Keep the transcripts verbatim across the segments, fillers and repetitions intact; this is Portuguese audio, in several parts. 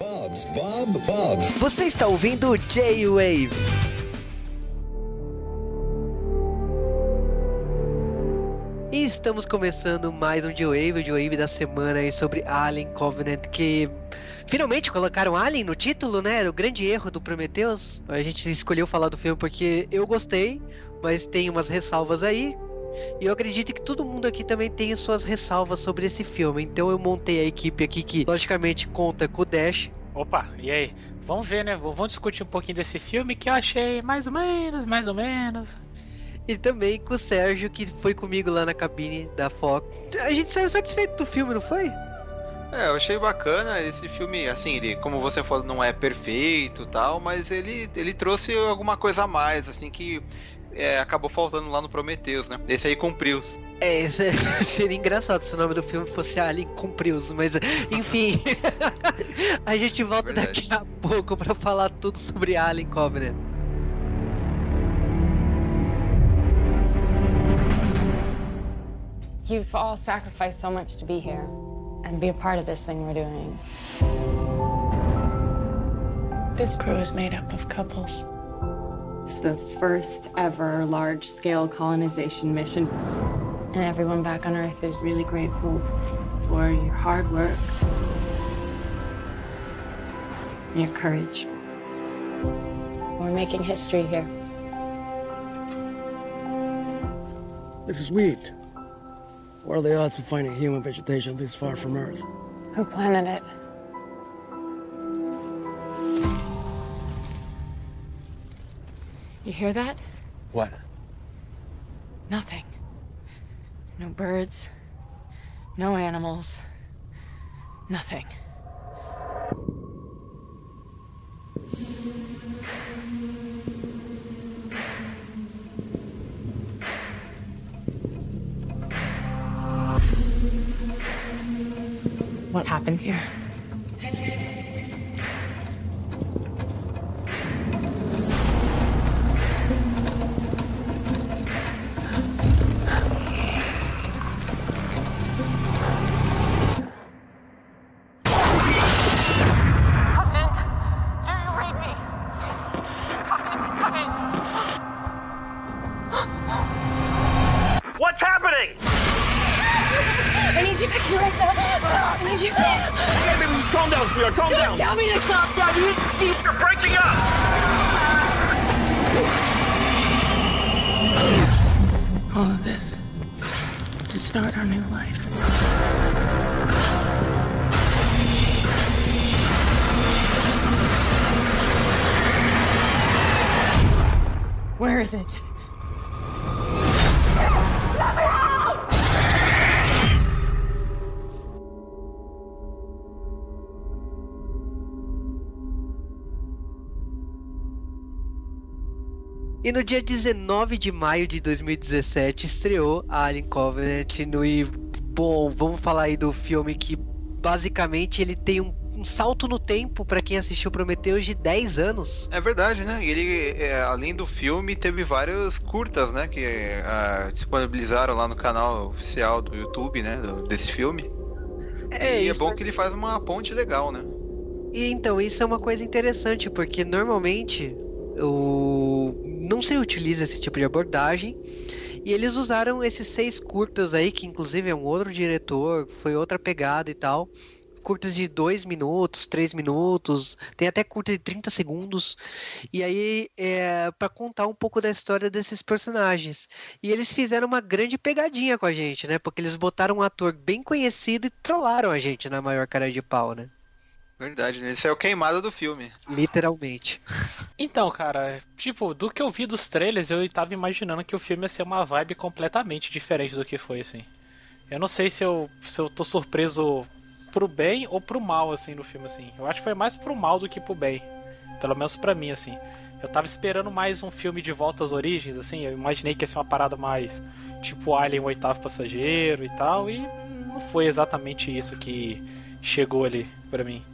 Bob's, Bob, Bob. Você está ouvindo o J-Wave. E estamos começando mais um J-Wave, o J-Wave da semana aí sobre Alien Covenant, que finalmente colocaram Alien no título, né? Era o grande erro do Prometheus. A gente escolheu falar do filme porque eu gostei, mas tem umas ressalvas aí. E eu acredito que todo mundo aqui também tem suas ressalvas sobre esse filme. Então eu montei a equipe aqui que, logicamente, conta com o Dash. Opa, e aí? Vamos ver, né? Vamos discutir um pouquinho desse filme que eu achei mais ou menos, mais ou menos. E também com o Sérgio, que foi comigo lá na cabine da Fox. A gente saiu satisfeito do filme, não foi? É, eu achei bacana esse filme, assim, ele, como você falou, não é perfeito e tal, mas ele, ele trouxe alguma coisa a mais, assim, que... É, acabou faltando lá no Prometheus, né? Esse aí cumpriu-se. É, isso é, seria engraçado se o nome do filme fosse Alien Cumpriu-se, mas enfim. A gente volta é daqui a pouco pra falar tudo sobre Alien Covenant. You've all sacrificed so much to be here and be a part of this thing we're doing. This crew is made up of couples. It's the first ever large-scale colonization mission. And everyone back on Earth is really grateful for your hard work, your courage. We're making history here. This is weird. What are the odds of finding human vegetation this far from Earth? Who planted it? You hear that? What? Nothing. No birds. No animals. Nothing. What happened here? E no dia dezenove de maio de dois mil e dezessete estreou Alien Covenant no... E, bom, vamos falar aí do filme que basicamente ele tem um, um salto no tempo para quem assistiu Prometheus de dez anos. É verdade, né? Ele, é, além do filme, teve vários curtas, né? Que a, disponibilizaram lá no canal oficial do YouTube, né? Do, desse filme. É, e é bom que ele faz uma ponte legal, né? E então, isso é uma coisa interessante, porque normalmente... O... não se utiliza esse tipo de abordagem, e eles usaram esses seis curtas aí, que inclusive é um outro diretor, foi outra pegada e tal, curtas de dois minutos, três minutos, tem até curta de trinta segundos, e aí é para contar um pouco da história desses personagens. E eles fizeram uma grande pegadinha com a gente, né, porque eles botaram um ator bem conhecido e trollaram a gente na maior cara de pau, né. Verdade, né? Esse é o queimado do filme. Literalmente. Então, cara, tipo, do que eu vi dos trailers, eu tava imaginando que o filme ia ser uma vibe completamente diferente do que foi, assim. Eu não sei se eu, se eu tô surpreso pro bem ou pro mal, assim, no filme, assim. Eu acho que foi mais pro mal do que pro bem. Pelo menos pra mim, assim. Eu tava esperando mais um filme de volta às origens, assim. Eu imaginei que ia ser uma parada mais tipo Alien, o oitavo passageiro e tal. E não foi exatamente isso que chegou ali pra mim.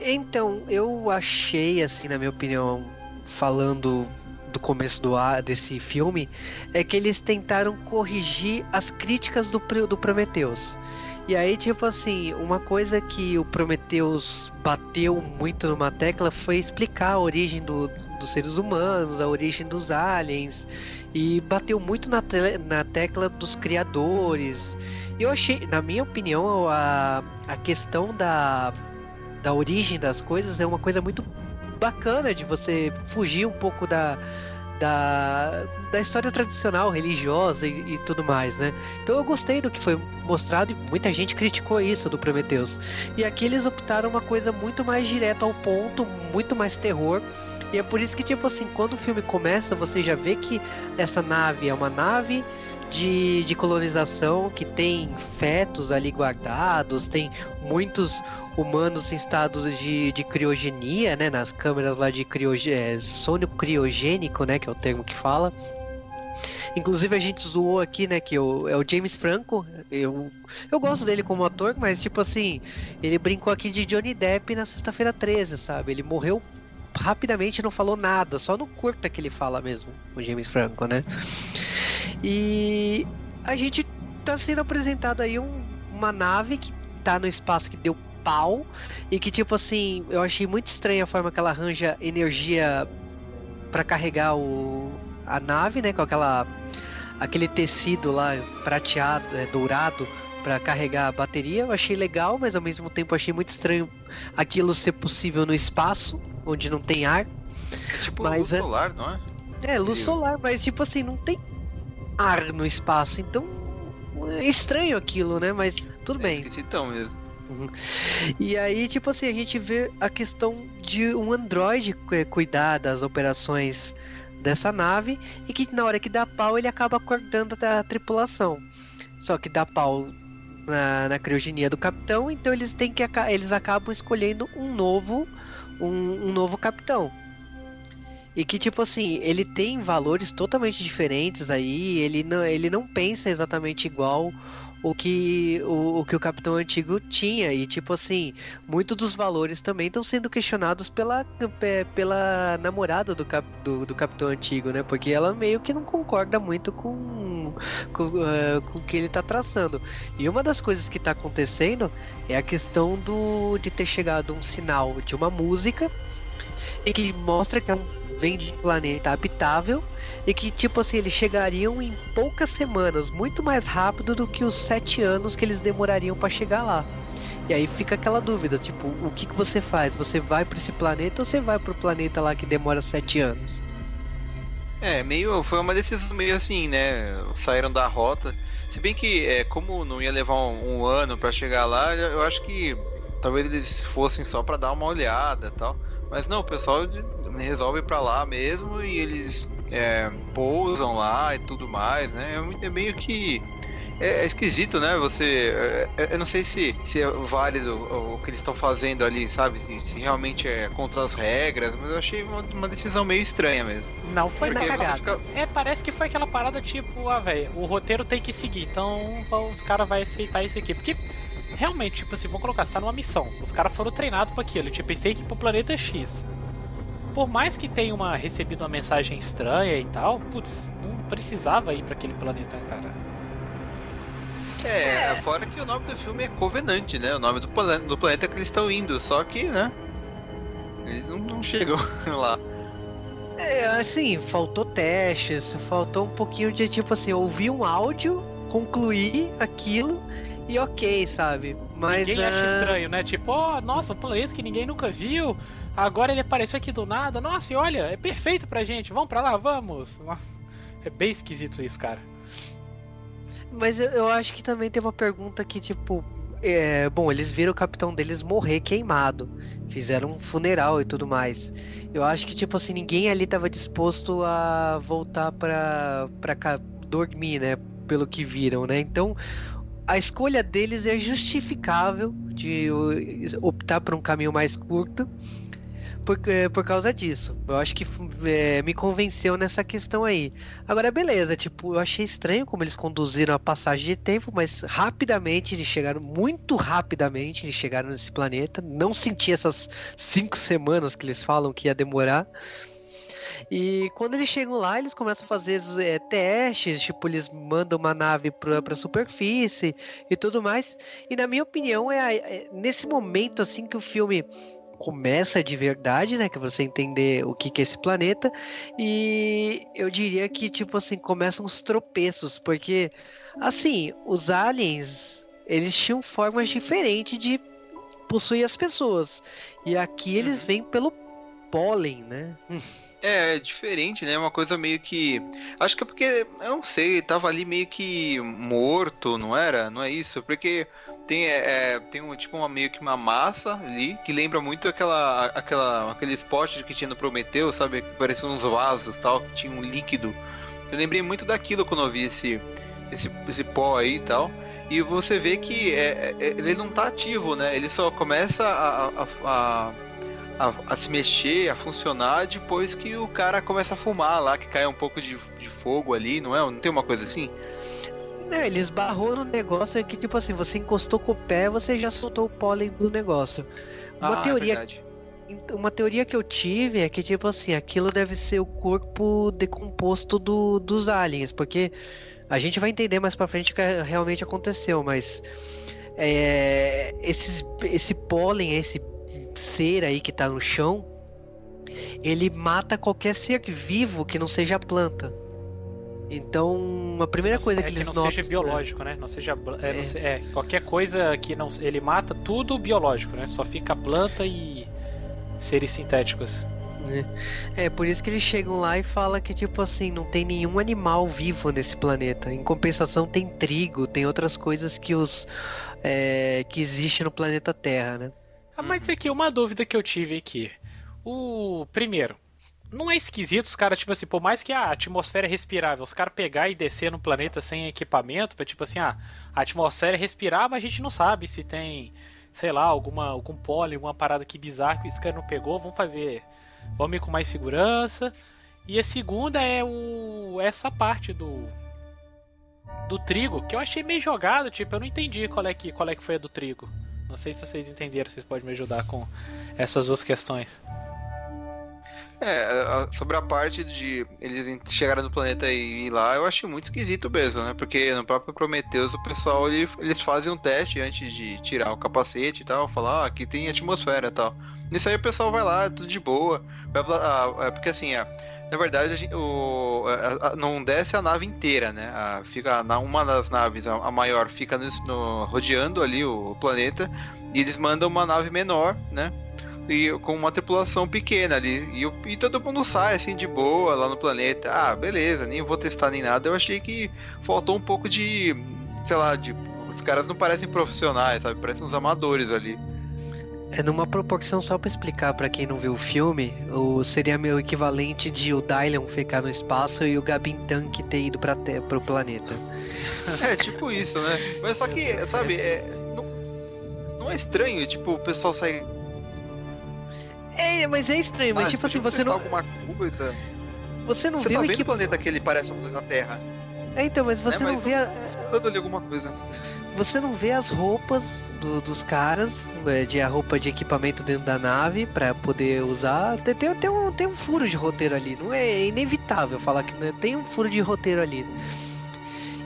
Então, eu achei, assim, na minha opinião, falando do começo do ar desse filme, é que eles tentaram corrigir as críticas do, do Prometheus. E aí, tipo assim, uma coisa que o Prometheus bateu muito numa tecla foi explicar a origem do, dos seres humanos, a origem dos aliens, e bateu muito na, te- na tecla dos criadores. E eu achei, na minha opinião, a, a questão da, da origem das coisas é uma coisa muito bacana de você fugir um pouco da... Da, da história tradicional, religiosa e, e tudo mais, né? Então eu gostei do que foi mostrado e muita gente criticou isso do Prometheus. E aqui eles optaram uma coisa muito mais direta ao ponto, muito mais terror. E é por isso que, tipo assim, quando o filme começa, você já vê que essa nave é uma nave de, de colonização que tem fetos ali guardados, tem muitos humanos em estados de, de criogenia, né, nas câmeras lá de crioge... é, sono criogênico, né, que é o termo que fala. Inclusive a gente zoou aqui, né, que o, é o James Franco, eu, eu gosto dele como ator, mas tipo assim, ele brincou aqui de Johnny Depp na Sexta-feira treze, sabe, ele morreu rapidamente, não falou nada, só no curta que ele fala mesmo, o James Franco, né. E a gente tá sendo apresentado aí um, uma nave que tá no espaço que deu pau, e que tipo assim, eu achei muito estranha a forma que ela arranja energia pra carregar o, a nave, né, com aquela, aquele tecido lá prateado, é, dourado, pra carregar a bateria. Eu achei legal, mas ao mesmo tempo achei muito estranho aquilo ser possível no espaço, onde não tem ar. É tipo mas, luz é, solar, não é? É, luz e... solar, mas tipo assim, não tem ar no espaço, então é estranho aquilo, né, mas tudo é bem. Esquisitão mesmo. Uhum. E aí, tipo assim, a gente vê a questão de um androide cuidar das operações dessa nave, e que na hora que dá pau ele acaba acordando a tripulação. Só que dá pau na, na criogenia do capitão, então eles têm que eles acabam escolhendo um novo um, um novo capitão. E que, tipo assim, ele tem valores totalmente diferentes aí, ele não, ele não pensa exatamente igual o que o, o que o capitão antigo tinha. E, tipo assim, muitos dos valores também estão sendo questionados pela, pela namorada do, cap, do, do capitão antigo, né? Porque ela meio que não concorda muito com, com, uh, com o que ele tá traçando. E uma das coisas que tá acontecendo é a questão do, de ter chegado um sinal de uma música, e que mostra que é um vem de um planeta habitável, e que tipo assim, eles chegariam em poucas semanas, muito mais rápido do que os sete anos que eles demorariam para chegar lá. E aí fica aquela dúvida, tipo, o que que você faz? Você vai para esse planeta ou você vai pro planeta lá que demora sete anos? É, meio, foi uma decisão meio assim, né, saíram da rota, se bem que é, como não ia levar um, um ano para chegar lá, eu acho que talvez eles fossem só para dar uma olhada e tal. Mas não, o pessoal resolve ir pra lá mesmo, e eles é, pousam lá e tudo mais, né? É meio que... É, é esquisito, né? Você... É, eu não sei se, se é válido o que eles estão fazendo ali, sabe? Se, se realmente é contra as regras, mas eu achei uma, uma decisão meio estranha mesmo. Não foi na cagada. Fica... É, parece que foi aquela parada tipo, ah, velho, o roteiro tem que seguir, então os caras vão aceitar isso aqui. Porque... Realmente, tipo assim, vamos colocar, você tá numa missão. Os caras foram treinados pra aquilo, tipo, eles têm que ir pro planeta X. Por mais que tenha uma, recebido uma mensagem estranha e tal, putz, não precisava ir pra aquele planeta, cara. É, fora que o nome do filme é Covenant, né? O nome do planeta, do planeta que eles estão indo, só que, né? Eles não, não chegam lá. É, assim, faltou testes, faltou um pouquinho de, tipo assim, ouvir um áudio, concluir aquilo... E ok, sabe? Mas ninguém uh... acha estranho, né? Tipo, ó, oh, nossa, um planeta que ninguém nunca viu, agora ele apareceu aqui do nada. Nossa, e olha, é perfeito pra gente, vamos pra lá, vamos. Nossa, é bem esquisito isso, cara. Mas eu, eu acho que também tem uma pergunta que, tipo, é, bom, eles viram o capitão deles morrer queimado, fizeram um funeral e tudo mais. Eu acho que, tipo assim, ninguém ali tava disposto a voltar pra, pra cá, dormir, né? Pelo que viram, né? Então... A escolha deles é justificável de optar por um caminho mais curto por, por causa disso. Eu acho que é, me convenceu nessa questão aí. Agora, beleza, tipo, eu achei estranho como eles conduziram a passagem de tempo, mas rapidamente eles chegaram, muito rapidamente eles chegaram nesse planeta. Não senti essas cinco semanas que eles falam que ia demorar. E quando eles chegam lá, eles começam a fazer é, testes, tipo, eles mandam uma nave pra, pra superfície e tudo mais. E na minha opinião, é, a, é nesse momento, assim, que o filme começa de verdade, né, que você entender o que, que é esse planeta. E eu diria que, tipo assim, começam os tropeços, porque, assim, os aliens, eles tinham formas diferentes de possuir as pessoas, e aqui eles vêm pelo pólen, né? É, é diferente, né? Uma coisa meio que... Acho que é porque, eu não sei, tava ali meio que morto, não era? Não é isso? Porque tem, é, tem um, tipo uma, meio que uma massa ali, que lembra muito aquela, aquela, aqueles postes que tinha no Prometheus, sabe? Que pareciam uns vasos, tal, que tinha um líquido. Eu lembrei muito daquilo quando eu vi esse, esse, esse pó aí e tal. E você vê que é, é, ele não tá ativo, né? Ele só começa a... a, a A, a se mexer, a funcionar depois que o cara começa a fumar lá, que cai um pouco de, de fogo ali, não é? Não tem uma coisa assim? É, ele esbarrou no negócio aqui, tipo assim, você encostou com o pé, você já soltou o pólen do negócio. Uma ah, teoria, é verdade. Uma teoria que eu tive é que, tipo assim, aquilo deve ser o corpo decomposto do, dos aliens, porque a gente vai entender mais pra frente o que realmente aconteceu, mas é, esses, esse pólen, esse ser aí que tá no chão, ele mata qualquer ser vivo que não seja planta. Então, a primeira não, coisa é que, que eles não notam, seja biológico, né? Não seja é, é. Não se, é, qualquer coisa que não, ele mata tudo biológico, né? Só fica planta e seres sintéticos. É, é por isso que eles chegam lá e falam que, tipo assim, não tem nenhum animal vivo nesse planeta. Em compensação, tem trigo, tem outras coisas que os é, que existe no planeta Terra, né? Ah, mas aqui, uma dúvida que eu tive aqui. O primeiro, não é esquisito os caras, tipo assim, por mais que a atmosfera é respirável, os caras pegar e descer no planeta sem equipamento, pra, tipo assim, ah, a atmosfera é respirável, mas a gente não sabe se tem, sei lá, alguma, algum pólen, alguma parada que bizarra que esse cara não pegou, vamos fazer, vamos ir com mais segurança. E a segunda é o essa parte do do trigo, que eu achei meio jogado, tipo, eu não entendi qual é que, qual é que foi a do trigo. Não sei se vocês entenderam, vocês podem me ajudar com essas duas questões. É, sobre a parte de eles chegarem no planeta e ir lá, eu achei muito esquisito mesmo, né? Porque no próprio Prometheus o pessoal, ele, eles fazem um teste antes de tirar o capacete e tal, falar, ah, aqui tem atmosfera e tal. Nisso aí o pessoal vai lá, tudo de boa, vai, ah, é porque assim, é, na verdade a gente, o, a, a, não desce a nave inteira, né? A, fica a, uma das naves, a, a maior, fica no, no, rodeando ali o, o planeta, e eles mandam uma nave menor, né? E com uma tripulação pequena ali, e, e todo mundo sai assim de boa lá no planeta. Ah, beleza, nem vou testar nem nada. Eu achei que faltou um pouco de, sei lá, de, os caras não parecem profissionais, sabe? Parecem uns amadores ali. É, numa proporção, só pra explicar pra quem não viu o filme, o, seria meu equivalente de o Dylan ficar no espaço e o Gabin Tanque ter ido pra te, pro planeta. É, tipo isso, né? Mas só que, sabe, é, não, não é estranho, tipo, o pessoal sai... É, mas é estranho, mas ah, tipo assim, você não... Alguma coisa. Você não você viu tá vendo o que... planeta que ele parece a Terra. É, então, mas você né? não mas vê... Não, a... alguma coisa. Você não vê as roupas do, dos caras, de, a roupa de equipamento dentro da nave pra poder usar. Tem, tem, tem, um, tem um furo de roteiro ali, não é, é inevitável falar que não é, tem um furo de roteiro ali.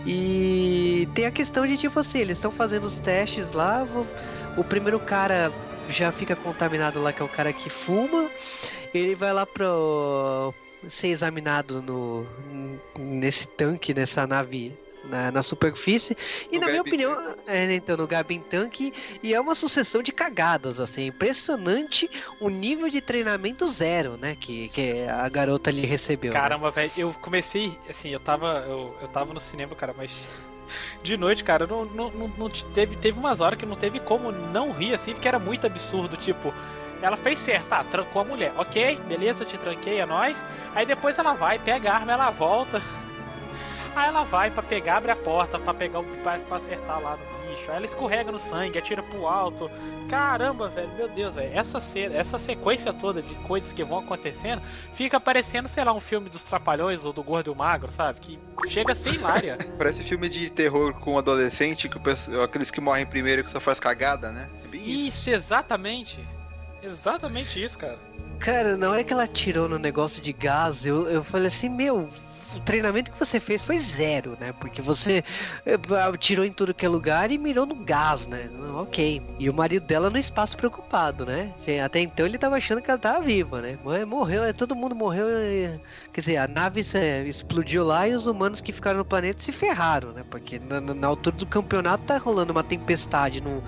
E tem a questão de tipo assim, eles estão fazendo os testes lá, vou, o primeiro cara já fica contaminado lá, que é o cara que fuma, ele vai lá pro ser examinado no, nesse tanque, nessa nave. Na, na superfície, e no na minha opinião é, então, no Gabin Tanque, e é uma sucessão de cagadas, assim, impressionante o nível de treinamento zero, né, que, que a garota ali recebeu. Caramba, né? Velho, eu comecei, assim, eu tava, eu, eu tava no cinema, cara, mas de noite, cara, não, não, não, não teve, teve umas horas que não teve como não rir, assim, porque era muito absurdo, tipo, ela fez certo, tá, trancou a mulher, ok, beleza, eu te tranquei, é nóis, aí depois ela vai, pega a arma, ela volta... Aí ela vai pra pegar, abre a porta pra pegar o pra, pra acertar lá no bicho. Aí ela escorrega no sangue, atira pro alto. Caramba, velho, meu Deus, velho. Essa, essa sequência toda de coisas que vão acontecendo fica parecendo, sei lá, um filme dos Trapalhões ou do Gordo e o Magro, sabe? Que chega a ser hilária. Parece filme de terror com adolescente, que pessoal, aqueles que morrem primeiro que só faz cagada, né? É bem isso, isso, exatamente. Exatamente isso, cara. Cara, na hora que ela atirou no negócio de gás, eu, eu falei assim, meu, o treinamento que você fez foi zero, né? Porque você atirou em tudo que é lugar e mirou no gás, né? Ok. E o marido dela no espaço preocupado, né? Até então ele tava achando que ela tava viva, né? Morreu, todo mundo morreu. Quer dizer, a nave explodiu lá e os humanos que ficaram no planeta se ferraram, né? Porque na, na altura do campeonato tá rolando uma tempestade no,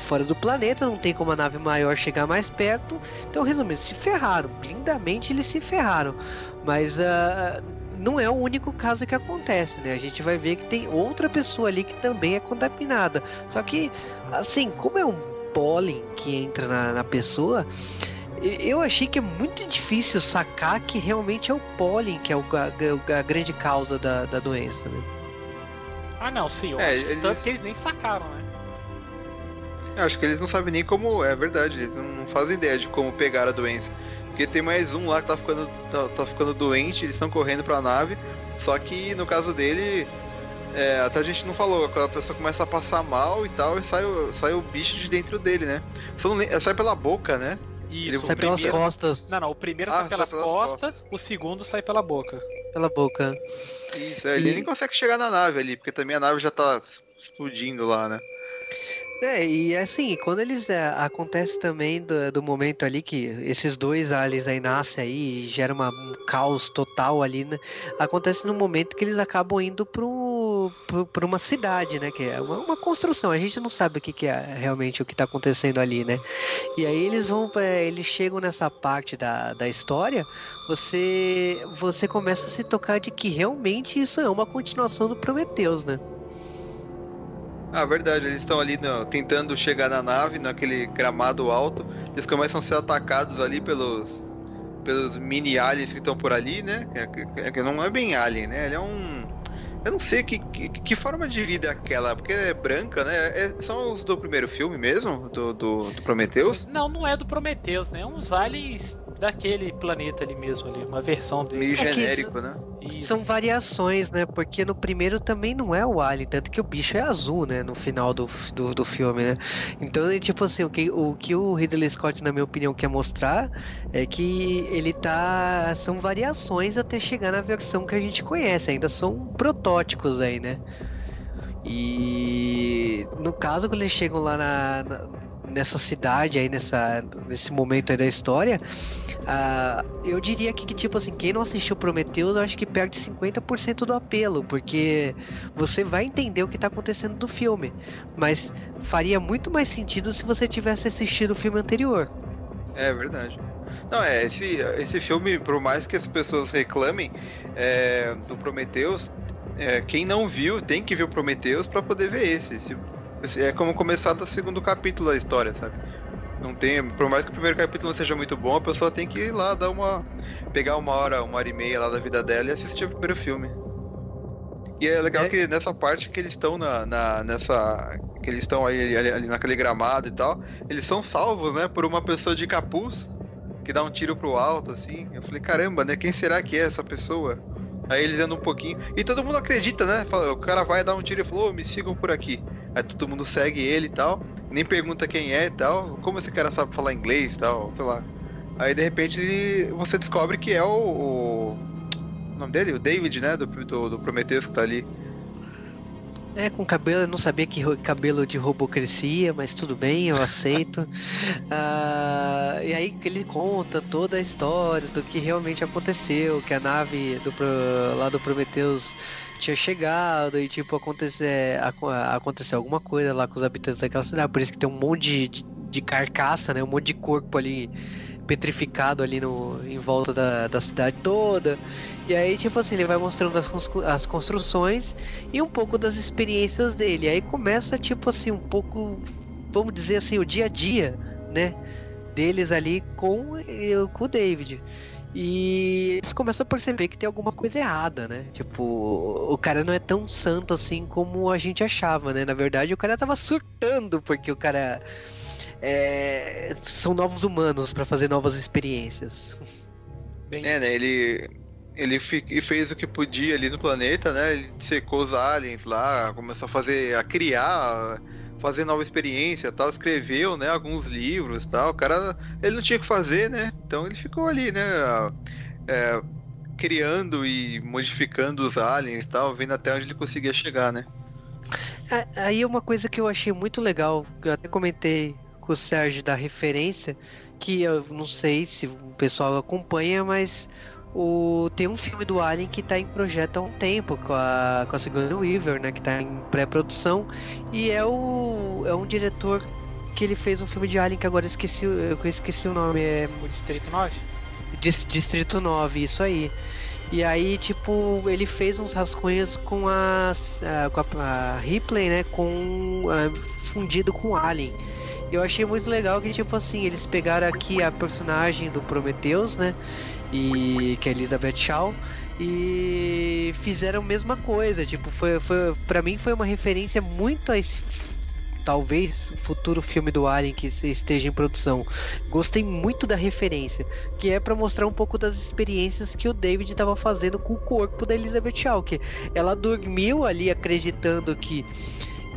fora do planeta, não tem como a nave maior chegar mais perto. Então, resumindo, se ferraram. Blindamente eles se ferraram. Mas a... Uh, não é o único caso que acontece, né? A gente vai ver que tem outra pessoa ali que também é contaminada. Só que, assim, como é um pólen que entra na, na pessoa, eu achei que é muito difícil sacar que realmente é o pólen que é o, a, a grande causa da, da doença, né? Ah, não, sim. É, eles... Tanto que eles nem sacaram, né? Eu acho que eles não sabem nem como... É verdade, eles não fazem ideia de como pegar a doença. Porque tem mais um lá que tá ficando, tá, tá ficando doente, eles estão correndo pra nave. Só que no caso dele, é, até a gente não falou, a pessoa começa a passar mal e tal, e sai, sai o bicho de dentro dele, né? Só não, sai pela boca, né? Isso, ele, sai primeiro, pelas costas. Não, não, o primeiro ah, sai pelas, sai pelas costas, costas, o segundo sai pela boca. Pela boca. Isso, é, e... ele nem consegue chegar na nave ali, porque também a nave já tá explodindo lá, né? É, e assim, quando eles... É, acontece também do, do momento ali que esses dois aliens aí nascem aí e gera uma, um caos total ali, né? Acontece no momento que eles acabam indo pro, pro, pra uma cidade, né? Que é uma, uma construção, a gente não sabe o que, que é realmente o que tá acontecendo ali, né? E aí eles vão... É, eles chegam nessa parte da, da história, você, você começa a se tocar de que realmente isso é uma continuação do Prometheus, né? Ah, verdade, eles estão ali no, tentando chegar na nave, naquele gramado alto. Eles começam a ser atacados ali pelos pelos mini aliens que estão por ali, né? É, é, não é bem alien, né? Ele é um... Eu não sei que, que, que forma de vida é aquela, porque é branca, né? É, são os do primeiro filme mesmo? Do, do, do Prometheus? Não, não é do Prometheus, né? É uns aliens daquele planeta ali mesmo, ali, uma versão dele. Meio genérico, é que, né? Isso. São variações, né? Porque no primeiro também não é o alien, tanto que o bicho é azul, né? No final do, do, do filme, né? Então, é tipo assim, o que, o que o Ridley Scott, na minha opinião, quer mostrar é que ele tá... São variações até chegar na versão que a gente conhece, ainda são protótipos tóxicos aí, né? E no caso, quando eles chegam lá na, na, nessa cidade aí, nessa, nesse momento aí da história, uh, eu diria que, que tipo assim, quem não assistiu Prometheus, eu acho que perde cinquenta por cento do apelo, porque você vai entender o que tá acontecendo do filme, mas faria muito mais sentido se você tivesse assistido o filme anterior. É verdade. Não, é, esse, esse filme, por mais que as pessoas reclamem é, do Prometheus, é, quem não viu tem que ver o Prometheus pra poder ver esse. esse, esse é como começar do segundo capítulo da história, sabe? Não tem, por mais que o primeiro capítulo não seja muito bom, a pessoa tem que ir lá dar uma... pegar uma hora, uma hora e meia lá da vida dela e assistir o primeiro filme. E é legal é. que nessa parte que eles estão na, na, nessa... que eles estão ali, ali, ali naquele gramado e tal, eles são salvos, né, por uma pessoa de capuz que dá um tiro pro alto, assim. Eu falei, caramba, né, quem será que é essa pessoa? Aí eles andam um pouquinho. E todo mundo acredita, né? Fala, o cara vai dar um tiro e falou, oh, me sigam por aqui. Aí todo mundo segue ele e tal. Nem pergunta quem é e tal. Como esse cara sabe falar inglês e tal, sei lá. Aí de repente ele... você descobre que é o... o... o nome dele? O David, né? Do, do, do Prometheus que tá ali. É, com cabelo, eu não sabia que cabelo de robô crescia, mas tudo bem, eu aceito. uh, e aí ele conta toda a história do que realmente aconteceu, que a nave do, lá do Prometheus tinha chegado e tipo, aconteceu, aconteceu alguma coisa lá com os habitantes daquela cidade, por isso que tem um monte de, de, de carcaça, né, um monte de corpo ali petrificado ali no, em volta da, da cidade toda. E aí tipo assim, ele vai mostrando as, as construções e um pouco das experiências dele. E aí começa tipo assim um pouco, vamos dizer assim, o dia a dia, né, deles ali com, com o David. E eles começam a perceber que tem alguma coisa errada, né? Tipo, o cara não é tão santo assim como a gente achava, né? Na verdade o cara tava surtando porque o cara... É, são novos humanos para fazer novas experiências. Bem... É, né? Ele, ele f- fez o que podia ali no planeta, né? Ele secou os aliens lá, começou a fazer, a criar fazer nova experiência, tal, escreveu, né, alguns livros, tal. O cara, ele não tinha o que fazer, né? Então ele ficou ali, né, é, criando e modificando os aliens, tal, vendo até onde ele conseguia chegar, né? Aí uma coisa que eu achei muito legal, eu até comentei com o Sérgio da referência, que eu não sei se o pessoal acompanha, mas o... tem um filme do Alien que está em projeto há um tempo com a, com a Sigourney Weaver, né, que está em pré-produção, e é, o... é um diretor que ele fez um filme de Alien que agora eu esqueci, eu esqueci o nome, é... O Distrito nove? Distrito nove, isso aí. E aí, tipo, ele fez uns rascunhos com a, a, com a Ripley, né, com, a, fundido com Alien. Eu achei muito legal que, tipo assim, eles pegaram aqui a personagem do Prometheus, né, e, que é Elizabeth Shaw, e fizeram a mesma coisa. Tipo, foi, foi, pra mim foi uma referência muito a esse, talvez, futuro filme do Alien que esteja em produção. Gostei muito da referência, que é pra mostrar um pouco das experiências que o David tava fazendo com o corpo da Elizabeth Shaw, que ela dormiu ali acreditando que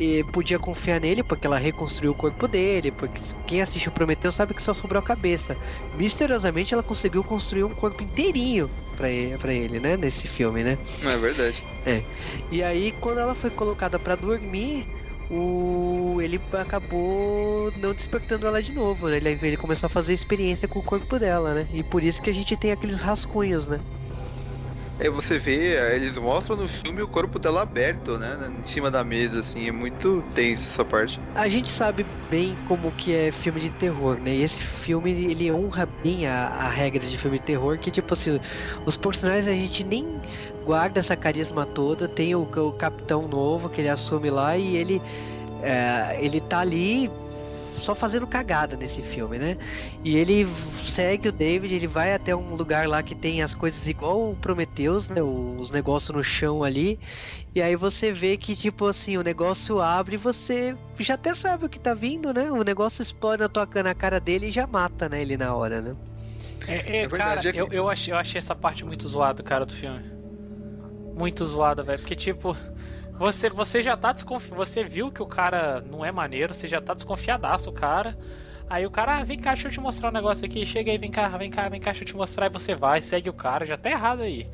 e podia confiar nele, porque ela reconstruiu o corpo dele, porque quem assiste o Prometheus sabe que só sobrou a cabeça. Misteriosamente ela conseguiu construir um corpo inteirinho pra ele, pra ele, né, nesse filme, né? É verdade. É. E aí quando ela foi colocada pra dormir, o... ele acabou não despertando ela de novo, né? ele, ele começou a fazer experiência com o corpo dela, né? E por isso que a gente tem aqueles rascunhos, né? É, você vê, eles mostram no filme o corpo dela aberto, né, em cima da mesa, assim, é muito tenso essa parte. A gente sabe bem como que é filme de terror, né, e esse filme, ele honra bem a, a regra de filme de terror, que, tipo assim, os personagens a gente nem guarda essa carisma toda. Tem o, o capitão novo, que ele assume lá, e ele, é, ele tá ali... só fazendo cagada nesse filme, né? E ele segue o David, ele vai até um lugar lá que tem as coisas igual o Prometheus, né? Os negócios no chão ali. E aí você vê que, tipo assim, o negócio abre e você já até sabe o que tá vindo, né? O negócio explode na tua na cara dele e já mata, né, ele na hora, né? É, é, cara, eu, eu, achei, eu achei essa parte muito zoada, cara, do filme. Muito zoada, velho. Porque, tipo... Você, você já tá desconfiado, você viu que o cara não é maneiro, você já tá desconfiadaço, o cara. Aí o cara, ah, vem cá, deixa eu te mostrar um negócio aqui, chega aí, vem cá, vem cá, vem cá, deixa eu te mostrar. E você vai, segue o cara, já tá errado aí.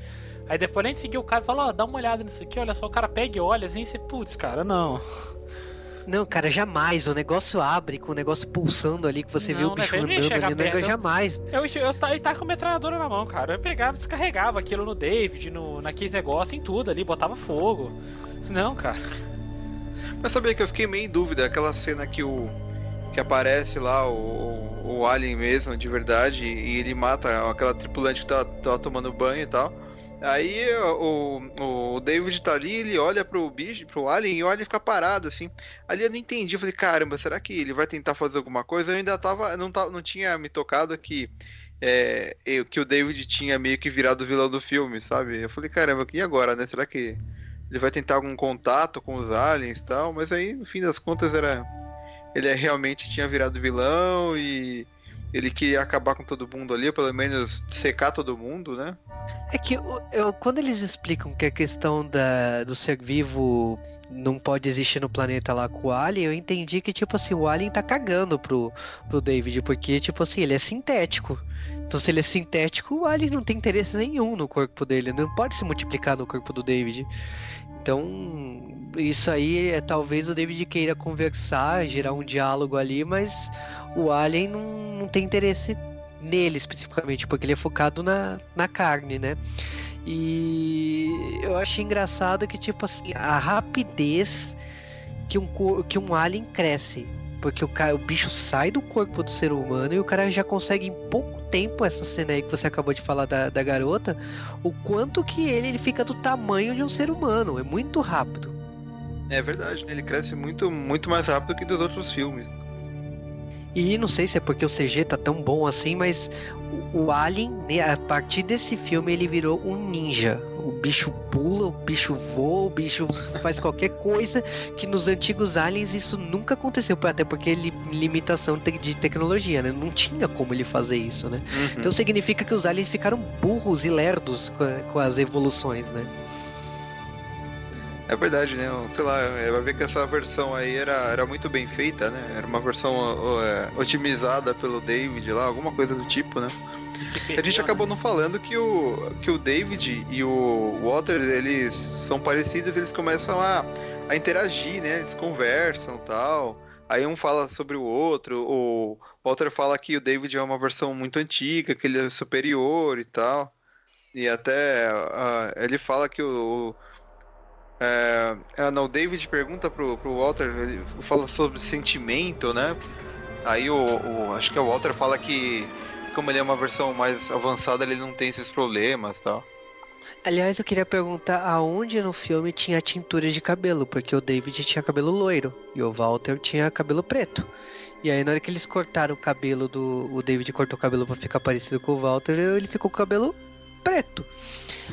Aí depois nem de seguir o cara, fala, ó, oh, dá uma olhada nisso aqui, olha só, o cara pega e olha assim, você, putz, cara, não. Não, cara, jamais. O negócio abre com o negócio pulsando ali, que você não, vê o bicho andando ali, nunca, jamais. Eu, eu, eu, eu tava com a metralhadora na mão, cara. Eu pegava, descarregava aquilo no David, no, naquele negócio, em tudo ali, botava fogo. Não, cara. Mas sabia que eu fiquei meio em dúvida, aquela cena que o que aparece lá o, o Alien mesmo, de verdade, e ele mata aquela tripulante que tá, tá tomando banho e tal. Aí o, o David tá ali, ele olha pro bicho, pro Alien, e olha e fica parado, assim. Ali eu não entendi, eu falei, caramba, será que ele vai tentar fazer alguma coisa? Eu ainda tava, não, tava, não tinha me tocado que, é, eu, que o David tinha meio que virado o vilão do filme, sabe? Eu falei, caramba, e agora, né? Será que ele vai tentar algum contato com os aliens e tal? Mas aí, no fim das contas, era ele realmente tinha virado vilão e... ele queria acabar com todo mundo ali, pelo menos secar todo mundo, né? É que eu, eu, quando eles explicam que a questão da, do ser vivo não pode existir no planeta lá com o Alien, eu entendi que, tipo assim, o Alien tá cagando pro, pro David, porque, tipo assim, ele é sintético. Então, se ele é sintético, o Alien não tem interesse nenhum no corpo dele, não pode se multiplicar no corpo do David. Então, isso aí, é, talvez o David queira conversar, gerar um diálogo ali, mas o Alien não não tem interesse nele especificamente, porque ele é focado na, na carne, né? E eu achei engraçado que, tipo assim, a rapidez que um, que um alien cresce, porque o, cara, o bicho sai do corpo do ser humano e o cara já consegue em pouco tempo, essa cena aí que você acabou de falar da, da garota, o quanto que ele, ele fica do tamanho de um ser humano, é muito rápido. É verdade, né? Ele cresce muito, muito mais rápido que dos outros filmes. E não sei se é porque o C G tá tão bom assim, mas o, o Alien, a partir desse filme, ele virou um ninja. O bicho pula, o bicho voa, o bicho faz qualquer coisa que nos antigos Aliens isso nunca aconteceu. Até porque li, limitação de tecnologia, né? Não tinha como ele fazer isso, né? Uhum. Então significa que os Aliens ficaram burros e lerdos com, com as evoluções, né? É verdade, né? Sei lá, vai ver que essa versão aí era, era muito bem feita, né? Era uma versão uh, otimizada pelo David lá, alguma coisa do tipo, né? Que se perdeu, a gente acabou né? não falando que o, que o David e o Walter, eles são parecidos, eles começam a, a interagir, né? Eles conversam e tal. Aí um fala sobre o outro, o Walter fala que o David é uma versão muito antiga, que ele é superior e tal. E até uh, ele fala que o... o É, não, o David pergunta pro, pro Walter, ele fala sobre sentimento, né? Aí o, o acho que o Walter fala que, como ele é uma versão mais avançada, ele não tem esses problemas e tal. Aliás, eu queria perguntar aonde no filme tinha tintura de cabelo, porque o David tinha cabelo loiro e o Walter tinha cabelo preto. E aí na hora que eles cortaram o cabelo do... o David cortou o cabelo pra ficar parecido com o Walter, ele ficou com o cabelo preto.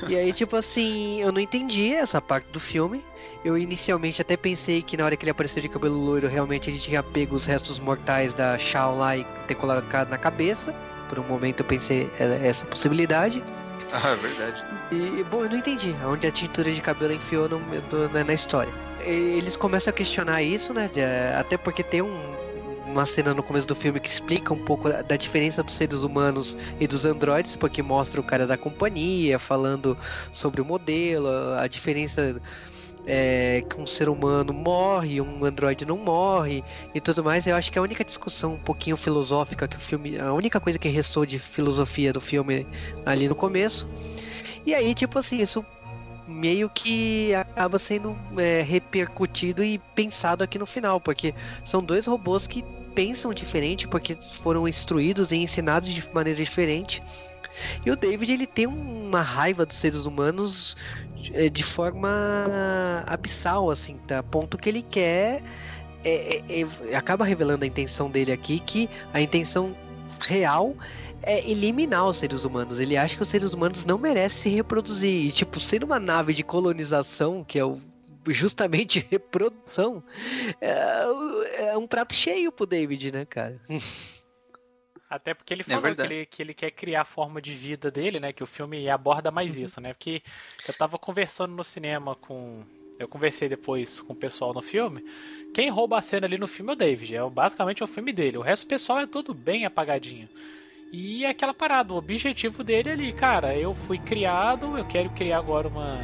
E aí, tipo assim, eu não entendi essa parte do filme. Eu inicialmente até pensei que na hora que ele apareceu de cabelo loiro, realmente ele tinha pego os restos mortais da Shaw lá e ter colocado na cabeça. Por um momento eu pensei essa possibilidade. Ah, é verdade. E, bom, eu não entendi onde a tintura de cabelo enfiou no, no, na história. E eles começam a questionar isso, né? Até porque tem um, uma cena no começo do filme que explica um pouco da diferença dos seres humanos e dos androides, porque mostra o cara da companhia falando sobre o modelo, a diferença é, que um ser humano morre, um androide não morre e tudo mais. Eu acho que a única discussão um pouquinho filosófica que o filme, a única coisa que restou de filosofia do filme ali no começo. E aí, tipo assim, isso meio que acaba sendo é, repercutido e pensado aqui no final, porque são dois robôs que pensam diferente, porque foram instruídos e ensinados de maneira diferente. E o David, ele tem uma raiva dos seres humanos de forma abissal, assim, tá? Ponto que ele quer é, é, é, acaba revelando a intenção dele aqui, que a intenção real é eliminar os seres humanos. Ele acha que os seres humanos não merecem se reproduzir. E, tipo, sendo uma nave de colonização, que é o, justamente reprodução, é, é um prato cheio pro David, né, cara? Até porque ele falou é que, ele, que ele quer criar a forma de vida dele, né? Que o filme aborda mais uhum. isso, né? Porque eu tava conversando no cinema com... Eu conversei depois com o pessoal no filme. Quem rouba a cena ali no filme é o David. É, basicamente é o filme dele. O resto do pessoal é tudo bem apagadinho. E aquela parada, o objetivo dele ali, cara, eu fui criado, eu quero criar agora uma,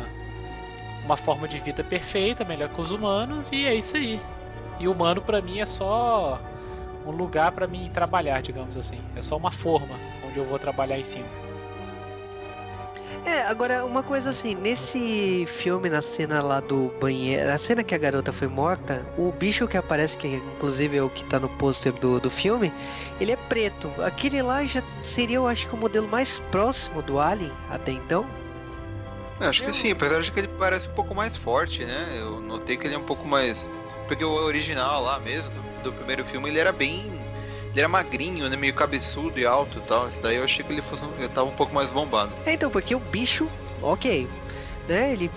uma forma de vida perfeita, melhor que os humanos, e é isso aí. E humano pra mim é só um lugar pra mim trabalhar, digamos assim. É só uma forma onde eu vou trabalhar em cima. É, agora, uma coisa assim, nesse filme, na cena lá do banheiro, a cena que a garota foi morta, o bicho que aparece, que inclusive é o que tá no pôster do, do filme, ele é preto. Aquele lá já seria, eu acho que o modelo mais próximo do Alien, até então? Eu acho que sim, apesar de que ele parece um pouco mais forte, né? Eu notei que ele é um pouco mais... Porque o original lá mesmo, do, do primeiro filme, ele era bem... Ele era magrinho, né? Meio cabeçudo e alto e tal. Isso daí eu achei que ele fosse, ele tava um pouco mais bombado. É, então, porque o bicho, ok, né? Ele,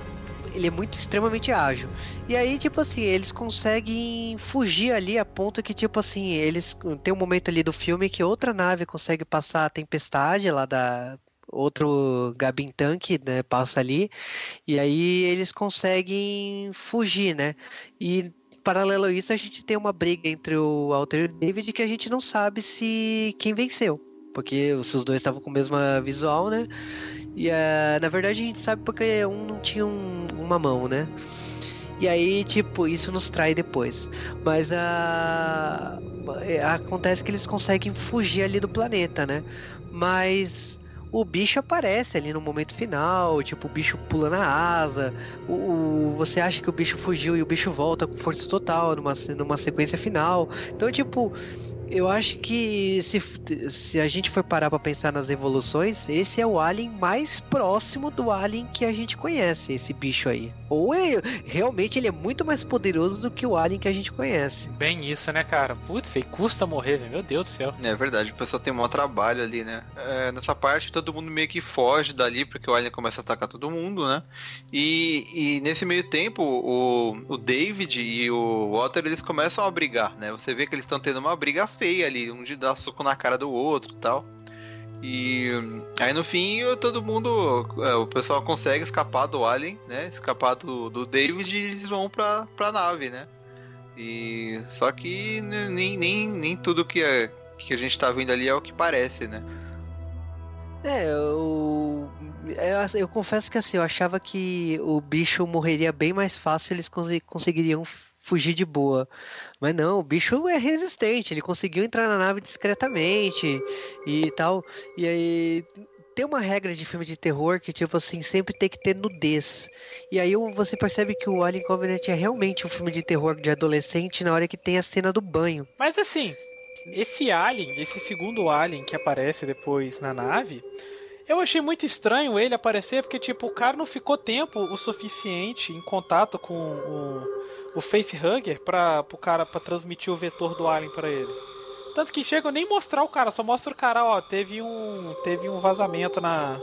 ele é muito extremamente ágil. E aí, tipo assim, eles conseguem fugir ali a ponto que, tipo assim, eles... Tem um momento ali do filme que outra nave consegue passar a tempestade lá da... Outro Gabin Tanque, né? Passa ali. E aí eles conseguem fugir, né? E... Paralelo a isso, a gente tem uma briga entre o Walter e o David que a gente não sabe se quem venceu. Porque os dois estavam com o mesmo visual, né? E uh, na verdade a gente sabe porque um não tinha um, uma mão, né? E aí, tipo, isso nos trai depois. Mas a... acontece que eles conseguem fugir ali do planeta, né? Mas... O bicho aparece ali no momento final, tipo, o bicho pula na asa, o, o, você acha que o bicho fugiu e o bicho volta com força total numa, numa sequência final. Então, tipo, eu acho que se, se a gente for parar pra pensar nas evoluções, esse é o Alien mais próximo do Alien que a gente conhece, esse bicho aí. Ou é, realmente ele é muito mais poderoso do que o Alien que a gente conhece. Bem isso, né, cara? Putz, e custa morrer, meu Deus do céu. É verdade, o pessoal tem um maior trabalho ali, né? É, nessa parte todo mundo meio que foge dali, porque o Alien começa a atacar todo mundo, né? E, e nesse meio tempo, o, o David e o Walter, eles começam a brigar, né? Você vê que eles estão tendo uma briga feia ali, um de dar soco na cara do outro e tal. E aí no fim todo mundo, o pessoal consegue escapar do Alien, né? Escapar do, do David, e eles vão pra, pra nave, né? E só que nem, nem, nem tudo que a, que a gente tá vendo ali é o que parece, né? É, eu, eu, eu confesso que assim, eu achava que o bicho morreria bem mais fácil, eles cons- conseguiriam fugir de boa. Mas não, o bicho é resistente, ele conseguiu entrar na nave discretamente e tal. E aí tem uma regra de filme de terror que, tipo assim, sempre tem que ter nudez. E aí você percebe que o Alien Covenant é realmente um filme de terror de adolescente na hora que tem a cena do banho. Mas assim, esse Alien, esse segundo Alien que aparece depois na nave, eu achei muito estranho ele aparecer, porque tipo, o cara não ficou tempo o suficiente em contato com o... o facehugger para o cara pra transmitir o vetor do Alien para ele. Tanto que chega nem mostrar o cara, só mostra o cara, ó, teve um, teve um vazamento na,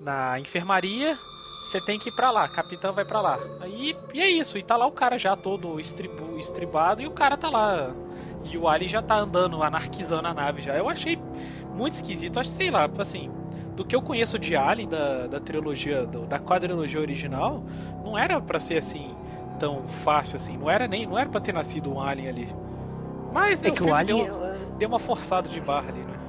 na enfermaria, você tem que ir para lá, capitão vai para lá. Aí, e é isso, e tá lá o cara já todo estribu, estribado, e o cara tá lá. E o Alien já tá andando, anarquizando a nave já. Eu achei muito esquisito, acho que sei lá, assim... do que eu conheço de Alien, da, da trilogia, do, da quadrilogia original, não era para ser assim... tão fácil assim, não era nem, não era pra ter nascido um Alien ali, mas é que o Alien deu, ela... deu uma forçada de barra ali, né?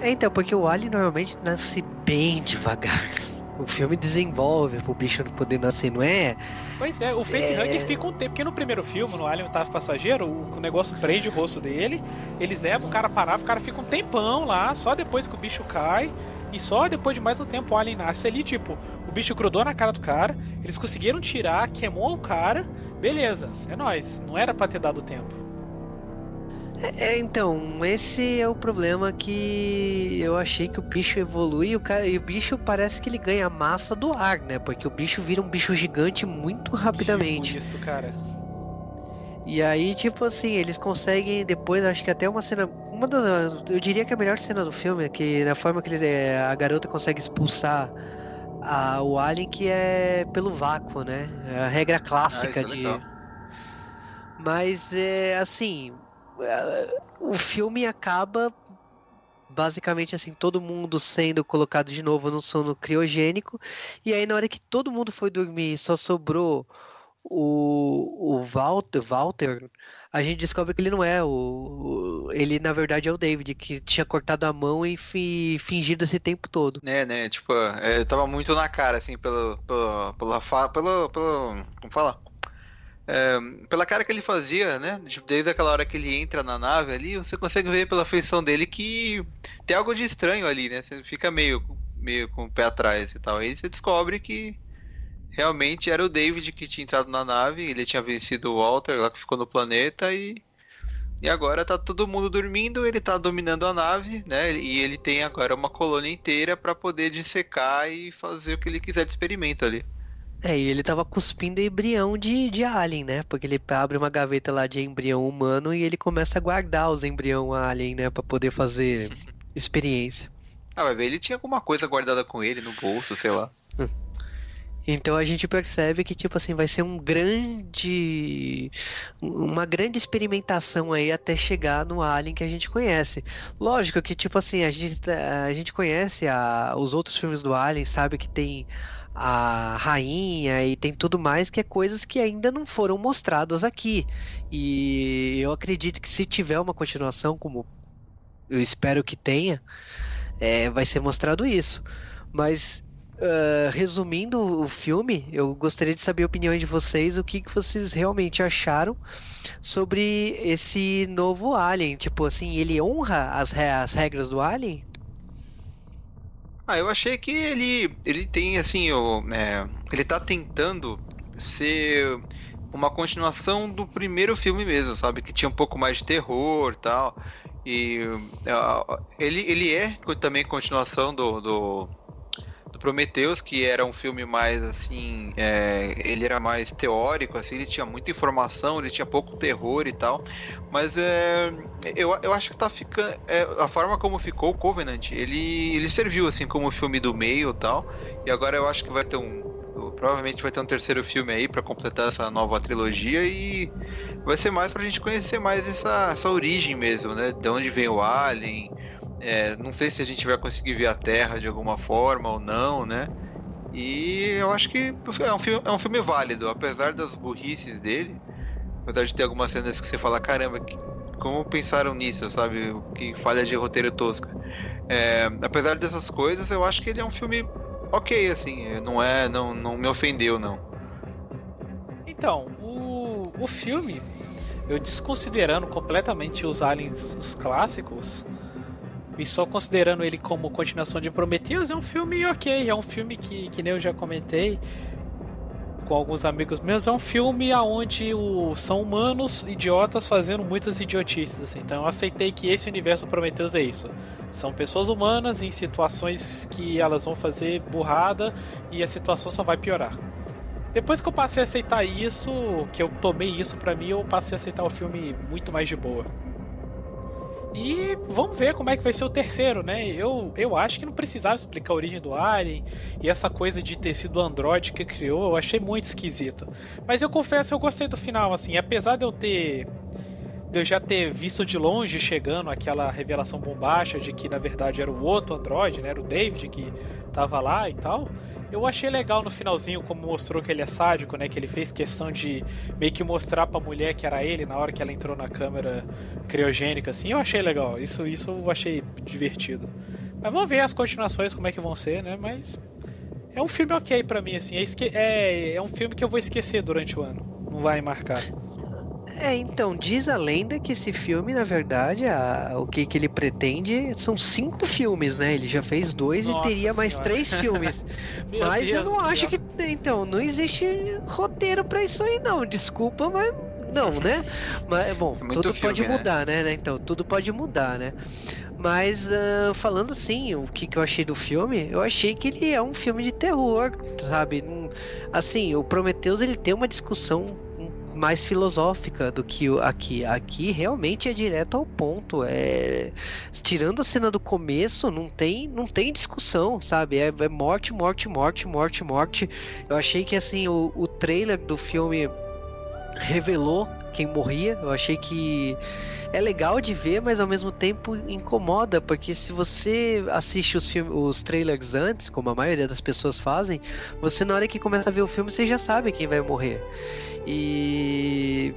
É, então, porque o Alien normalmente nasce bem devagar, o filme desenvolve pro bicho não poder nascer, não é? Pois é, o facehugger é... fica um tempo, porque no primeiro filme, no Alien Oitavo Passageiro, o, o negócio prende o rosto dele, eles levam o cara parar, o cara fica um tempão lá, só depois que o bicho cai. E só depois de mais um tempo o Alien nasce ali, tipo, o bicho grudou na cara do cara, eles conseguiram tirar, queimou o cara, beleza, é nóis, não era pra ter dado tempo. É, então, esse é o problema, que eu achei que o bicho evolui e o, cara, e o bicho parece que ele ganha a massa do ar, né? Porque o bicho vira um bicho gigante muito rapidamente. Tipo isso, cara. E aí, tipo assim, eles conseguem depois, acho que até uma cena... uma das, eu diria que a melhor cena do filme, que na forma que eles, a garota consegue expulsar a, o Alien, que é pelo vácuo, né? É a regra clássica ah, de... É, mas, é, assim, o filme acaba basicamente assim, todo mundo sendo colocado de novo no sono criogênico, e aí na hora que todo mundo foi dormir, só sobrou... O, o Walter, Walter, a gente descobre que ele não é o, o... ele na verdade é o David, que tinha cortado a mão e fi, fingido esse tempo todo. É, né, tipo, é, tava muito na cara, assim, pelo... pelo, pela, pelo, pelo como fala? É, pela cara que ele fazia, né, desde aquela hora que ele entra na nave ali, você consegue ver pela feição dele que tem algo de estranho ali, né, você fica meio, meio com o pé atrás e tal, aí você descobre que realmente era o David que tinha entrado na nave, ele tinha vencido o Walter lá, que ficou no planeta, e, e agora tá todo mundo dormindo, ele tá dominando a nave, né? E ele tem agora uma colônia inteira pra poder dissecar e fazer o que ele quiser de experimento ali. É, e ele tava cuspindo embrião de, de alien, né? Porque ele abre uma gaveta lá de embrião humano e ele começa a guardar os embrião alien, né? Pra poder fazer experiência. Ah, vai ver, ele tinha alguma coisa guardada com ele no bolso, sei lá. Então a gente percebe que, tipo assim, vai ser um grande... uma grande experimentação aí até chegar no Alien que a gente conhece. Lógico que, tipo assim, a gente, a gente conhece a, os outros filmes do Alien, sabe que tem a rainha e tem tudo mais, que é coisas que ainda não foram mostradas aqui. E eu acredito que se tiver uma continuação, como eu espero que tenha, é, vai ser mostrado isso. Mas... Uh, resumindo o filme, eu gostaria de saber a opinião de vocês, o que, que vocês realmente acharam sobre esse novo Alien. Tipo assim, ele honra as, re- as regras do Alien? Ah, eu achei que ele, ele tem assim, o, é, ele tá tentando ser uma continuação do primeiro filme mesmo, sabe? Que tinha um pouco mais de terror e tal. E uh, ele, ele é também continuação do... do Prometheus, que era um filme mais assim, é, ele era mais teórico, assim, ele tinha muita informação, ele tinha pouco terror e tal, mas é, eu, eu acho que tá ficando, é, a forma como ficou o Covenant, ele, ele serviu assim como filme do meio e tal, e agora eu acho que vai ter um, provavelmente vai ter um terceiro filme aí pra completar essa nova trilogia, e vai ser mais pra gente conhecer mais essa, essa origem mesmo, né, de onde vem o Alien, É, não sei se a gente vai conseguir ver a Terra de alguma forma ou não, né? E eu acho que é um filme, é um filme válido, apesar das burrices dele, apesar de ter algumas cenas que você fala, caramba, que, como pensaram nisso, sabe? Que falha de roteiro tosca. É, apesar dessas coisas, eu acho que ele é um filme ok, assim, não é, não, não me ofendeu, não. Então, o, o filme, eu desconsiderando completamente os aliens, os clássicos, e só considerando ele como continuação de Prometheus, é um filme ok, é um filme que, que nem eu já comentei com alguns amigos meus, é um filme onde o, são humanos idiotas fazendo muitas idiotices, assim. Então eu aceitei que esse universo Prometheus é isso, são pessoas humanas em situações que elas vão fazer burrada e a situação só vai piorar. Depois que eu passei a aceitar isso, que eu tomei isso pra mim, eu passei a aceitar o filme muito mais de boa. E vamos ver como é que vai ser o terceiro, né? Eu, eu acho que não precisava explicar a origem do Alien e essa coisa de ter sido o androide que criou, eu achei muito esquisito. Mas eu confesso, eu gostei do final, assim, apesar de eu ter... de eu já ter visto de longe chegando aquela revelação bombástica de que na verdade era o outro androide, né? Era o David que tava lá e tal. Eu achei legal no finalzinho como mostrou que ele é sádico, né? Que ele fez questão de meio que mostrar pra mulher que era ele na hora que ela entrou na câmera criogênica, assim. Eu achei legal, isso, isso eu achei divertido. Mas vamos ver as continuações como é que vão ser, né? Mas é um filme ok pra mim, assim. É, esque- é, é um filme que eu vou esquecer durante o ano, não vai marcar. É, então, diz a lenda que esse filme, na verdade, a, o que, que ele pretende são cinco filmes, né? Ele já fez dois. Nossa, e teria senhora. Mais três filmes. Mas Deus, eu não acho Deus. que... Então, não existe roteiro pra isso aí, não. Desculpa, mas... Não, né? Mas, bom, é tudo filme, pode mudar, né? né? Então, tudo pode mudar, né? Mas, uh, falando assim, o que, que eu achei do filme? Eu achei que ele é um filme de terror, sabe? Assim, o Prometheus, ele tem uma discussão mais filosófica do que aqui. Aqui realmente é direto ao ponto. É... Tirando a cena do começo, não tem, não tem discussão, sabe? É, é morte, morte, morte, morte, morte. Eu achei que assim, o, o trailer do filme revelou quem morria. Eu achei que é legal de ver, mas ao mesmo tempo incomoda, porque se você assiste os, filmes, os trailers antes, como a maioria das pessoas fazem, você na hora que começa a ver o filme, você já sabe quem vai morrer. E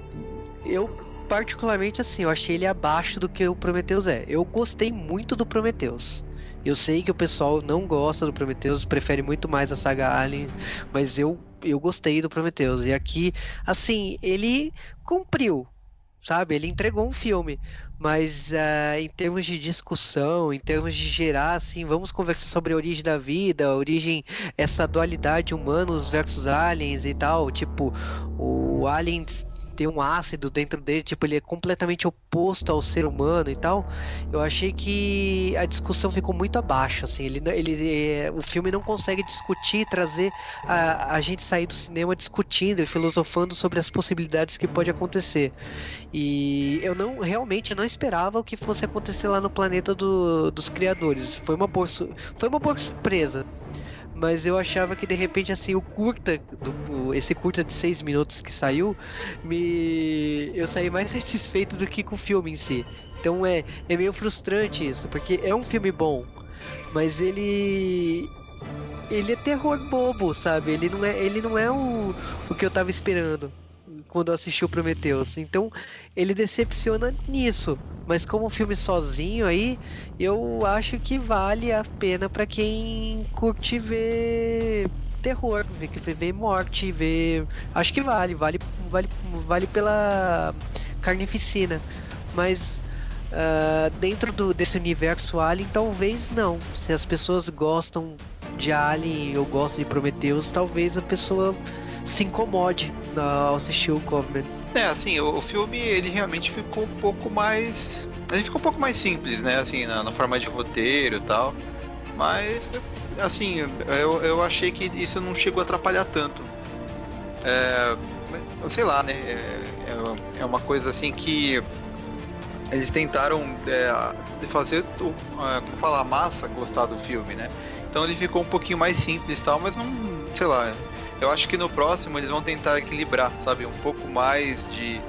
eu particularmente assim, eu achei ele abaixo do que o Prometheus é. Eu gostei muito do Prometheus. Eu sei que o pessoal não gosta do Prometheus, prefere muito mais a saga Alien, mas eu, eu gostei do Prometheus. E aqui, assim, ele cumpriu, sabe? Ele entregou um filme. Mas uh, em termos de discussão, em termos de gerar, assim, vamos conversar sobre a origem da vida, a origem, essa dualidade humanos versus aliens e tal, tipo, o alien tem um ácido dentro dele, tipo, ele é completamente oposto ao ser humano e tal. Eu achei que a discussão ficou muito abaixo, assim, ele, ele, o filme não consegue discutir, trazer a, a gente sair do cinema discutindo e filosofando sobre as possibilidades que pode acontecer. E eu não, realmente não esperava o que fosse acontecer lá no planeta do, dos criadores. Foi uma boa, foi uma boa surpresa. Mas eu achava que de repente assim, o curta, do, esse curta de seis minutos que saiu, me... eu saí mais satisfeito do que com o filme em si. Então é, é meio frustrante isso, porque é um filme bom, mas ele... ele é terror bobo, sabe? Ele não é, ele não é o, o que eu tava esperando quando eu assisti o Prometheus. Então ele decepciona nisso. Mas como um filme sozinho aí, eu acho que vale a pena pra quem curte ver terror, ver, ver morte, ver... Acho que vale, vale, vale, vale pela carnificina. Mas uh, dentro do, desse universo Alien, talvez não. Se as pessoas gostam de Alien e eu gosto de Prometheus, talvez a pessoa se incomode ao assistir o Covenant. É, assim, o, o filme, ele realmente ficou um pouco mais... Ele ficou um pouco mais simples, né, assim, na, na forma de roteiro e tal. Mas, assim, eu, eu achei que isso não chegou a atrapalhar tanto. É, sei lá, né, é, é uma coisa, assim, que eles tentaram é, fazer, como falar, a massa gostar do filme, né. Então ele ficou um pouquinho mais simples e tal, mas não, sei lá... Eu acho que no próximo eles vão tentar equilibrar, sabe? Um pouco mais de,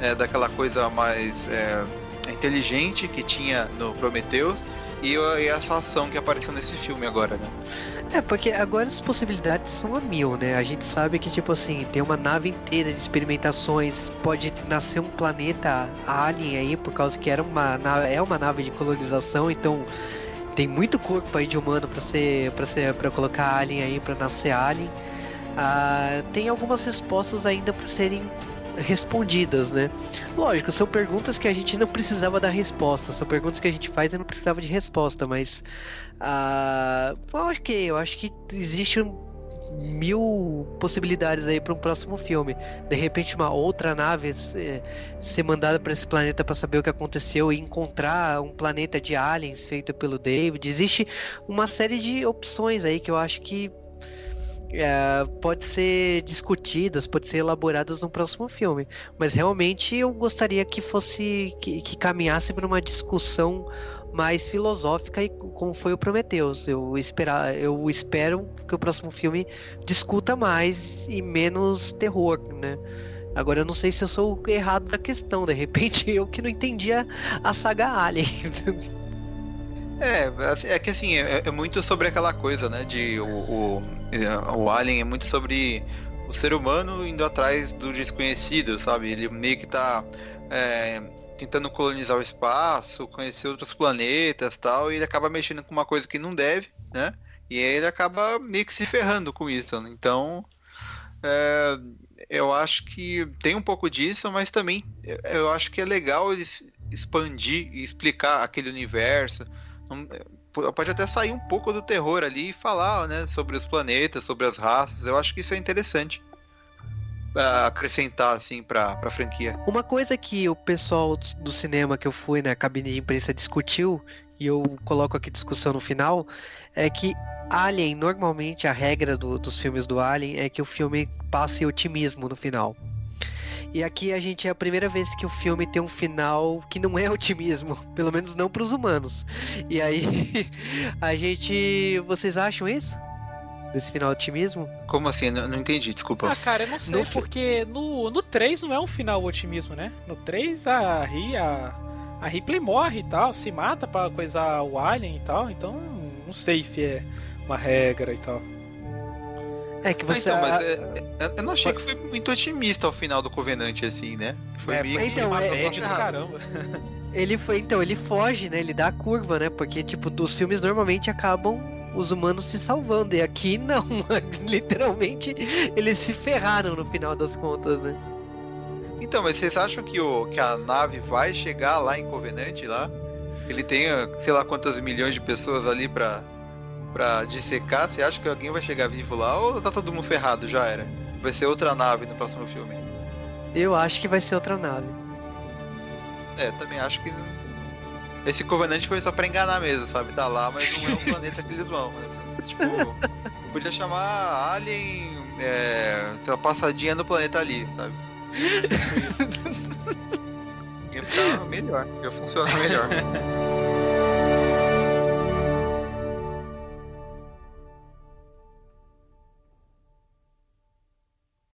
é, daquela coisa mais é, inteligente que tinha no Prometheus e, e essa ação que apareceu nesse filme agora, né? É, porque agora as possibilidades são a mil, né? A gente sabe que, tipo assim, tem uma nave inteira de experimentações, pode nascer um planeta alien aí, por causa que era uma, é uma nave de colonização, então tem muito corpo aí de humano pra ser, pra ser, pra colocar alien aí, pra nascer alien. Ah, tem algumas respostas ainda pra serem respondidas, né? Lógico, são perguntas que a gente não precisava dar resposta, são perguntas que a gente faz e não precisava de resposta, mas ah, ok, eu acho que existe mil possibilidades aí para um próximo filme. De repente uma outra nave ser, ser mandada para esse planeta para saber o que aconteceu e encontrar um planeta de aliens feito pelo David. Existe uma série de opções aí que eu acho que É, pode ser discutidas, pode ser elaboradas no próximo filme, mas realmente eu gostaria que fosse que, que caminhasse para uma discussão mais filosófica, e como foi o Prometheus. Eu, esperar, eu espero que o próximo filme discuta mais e menos terror, né? Agora eu não sei se eu sou errado na questão, de repente eu que não entendia a saga Alien. É, é que assim, é, é muito sobre aquela coisa, né, de o, o, o Alien é muito sobre o ser humano indo atrás do desconhecido, sabe? Ele meio que tá é, tentando colonizar o espaço, conhecer outros planetas e tal, e ele acaba mexendo com uma coisa que não deve, né? E aí ele acaba meio que se ferrando com isso, né? Então, é, eu acho que tem um pouco disso, mas também eu acho que é legal eles expandir e explicar aquele universo. Pode até sair um pouco do terror ali e falar, né, sobre os planetas, sobre as raças. Eu acho que isso é interessante acrescentar assim pra, pra franquia. Uma coisa que o pessoal do cinema que eu fui na cabine de imprensa discutiu, e eu coloco aqui discussão no final, é que Alien, normalmente a regra do, dos filmes do Alien é que o filme passe otimismo no final. E aqui a gente é a primeira vez que o filme tem um final que não é otimismo, pelo menos não para os humanos. E aí, a gente... Vocês acham isso? Desse final otimismo? Como assim? Não, não entendi, desculpa. Ah, cara, eu não sei, no... porque no, no três não é um final otimismo, né? No três a, Ri, a, a Ripley morre e tal, se mata para coisar o Alien e tal, então não sei se é uma regra e tal. É que você... Ah, então, mas é, eu não achei que foi muito otimista ao final do Covenant, assim, né? Foi é, meio então, uma é, média do caramba. Ele foi, então, ele foge, né? Ele dá a curva, né? Porque, tipo, dos filmes normalmente acabam os humanos se salvando. E aqui, não. Literalmente, eles se ferraram no final das contas, né? Então, mas vocês acham que, o, que a nave vai chegar lá em Covenant, lá? Ele tem, sei lá, quantas milhões de pessoas ali pra... pra dissecar? Você acha que alguém vai chegar vivo lá, ou tá todo mundo ferrado, já era? Vai ser outra nave no próximo filme? Eu acho que vai ser outra nave. É, também acho que... Esse Covenant foi só pra enganar mesmo, sabe? Tá lá, mas não é um planeta que eles vão. Mas, tipo, podia chamar Alien... É... Sei lá, passadinha no planeta ali, sabe? Ia ficar melhor, ia funcionar melhor.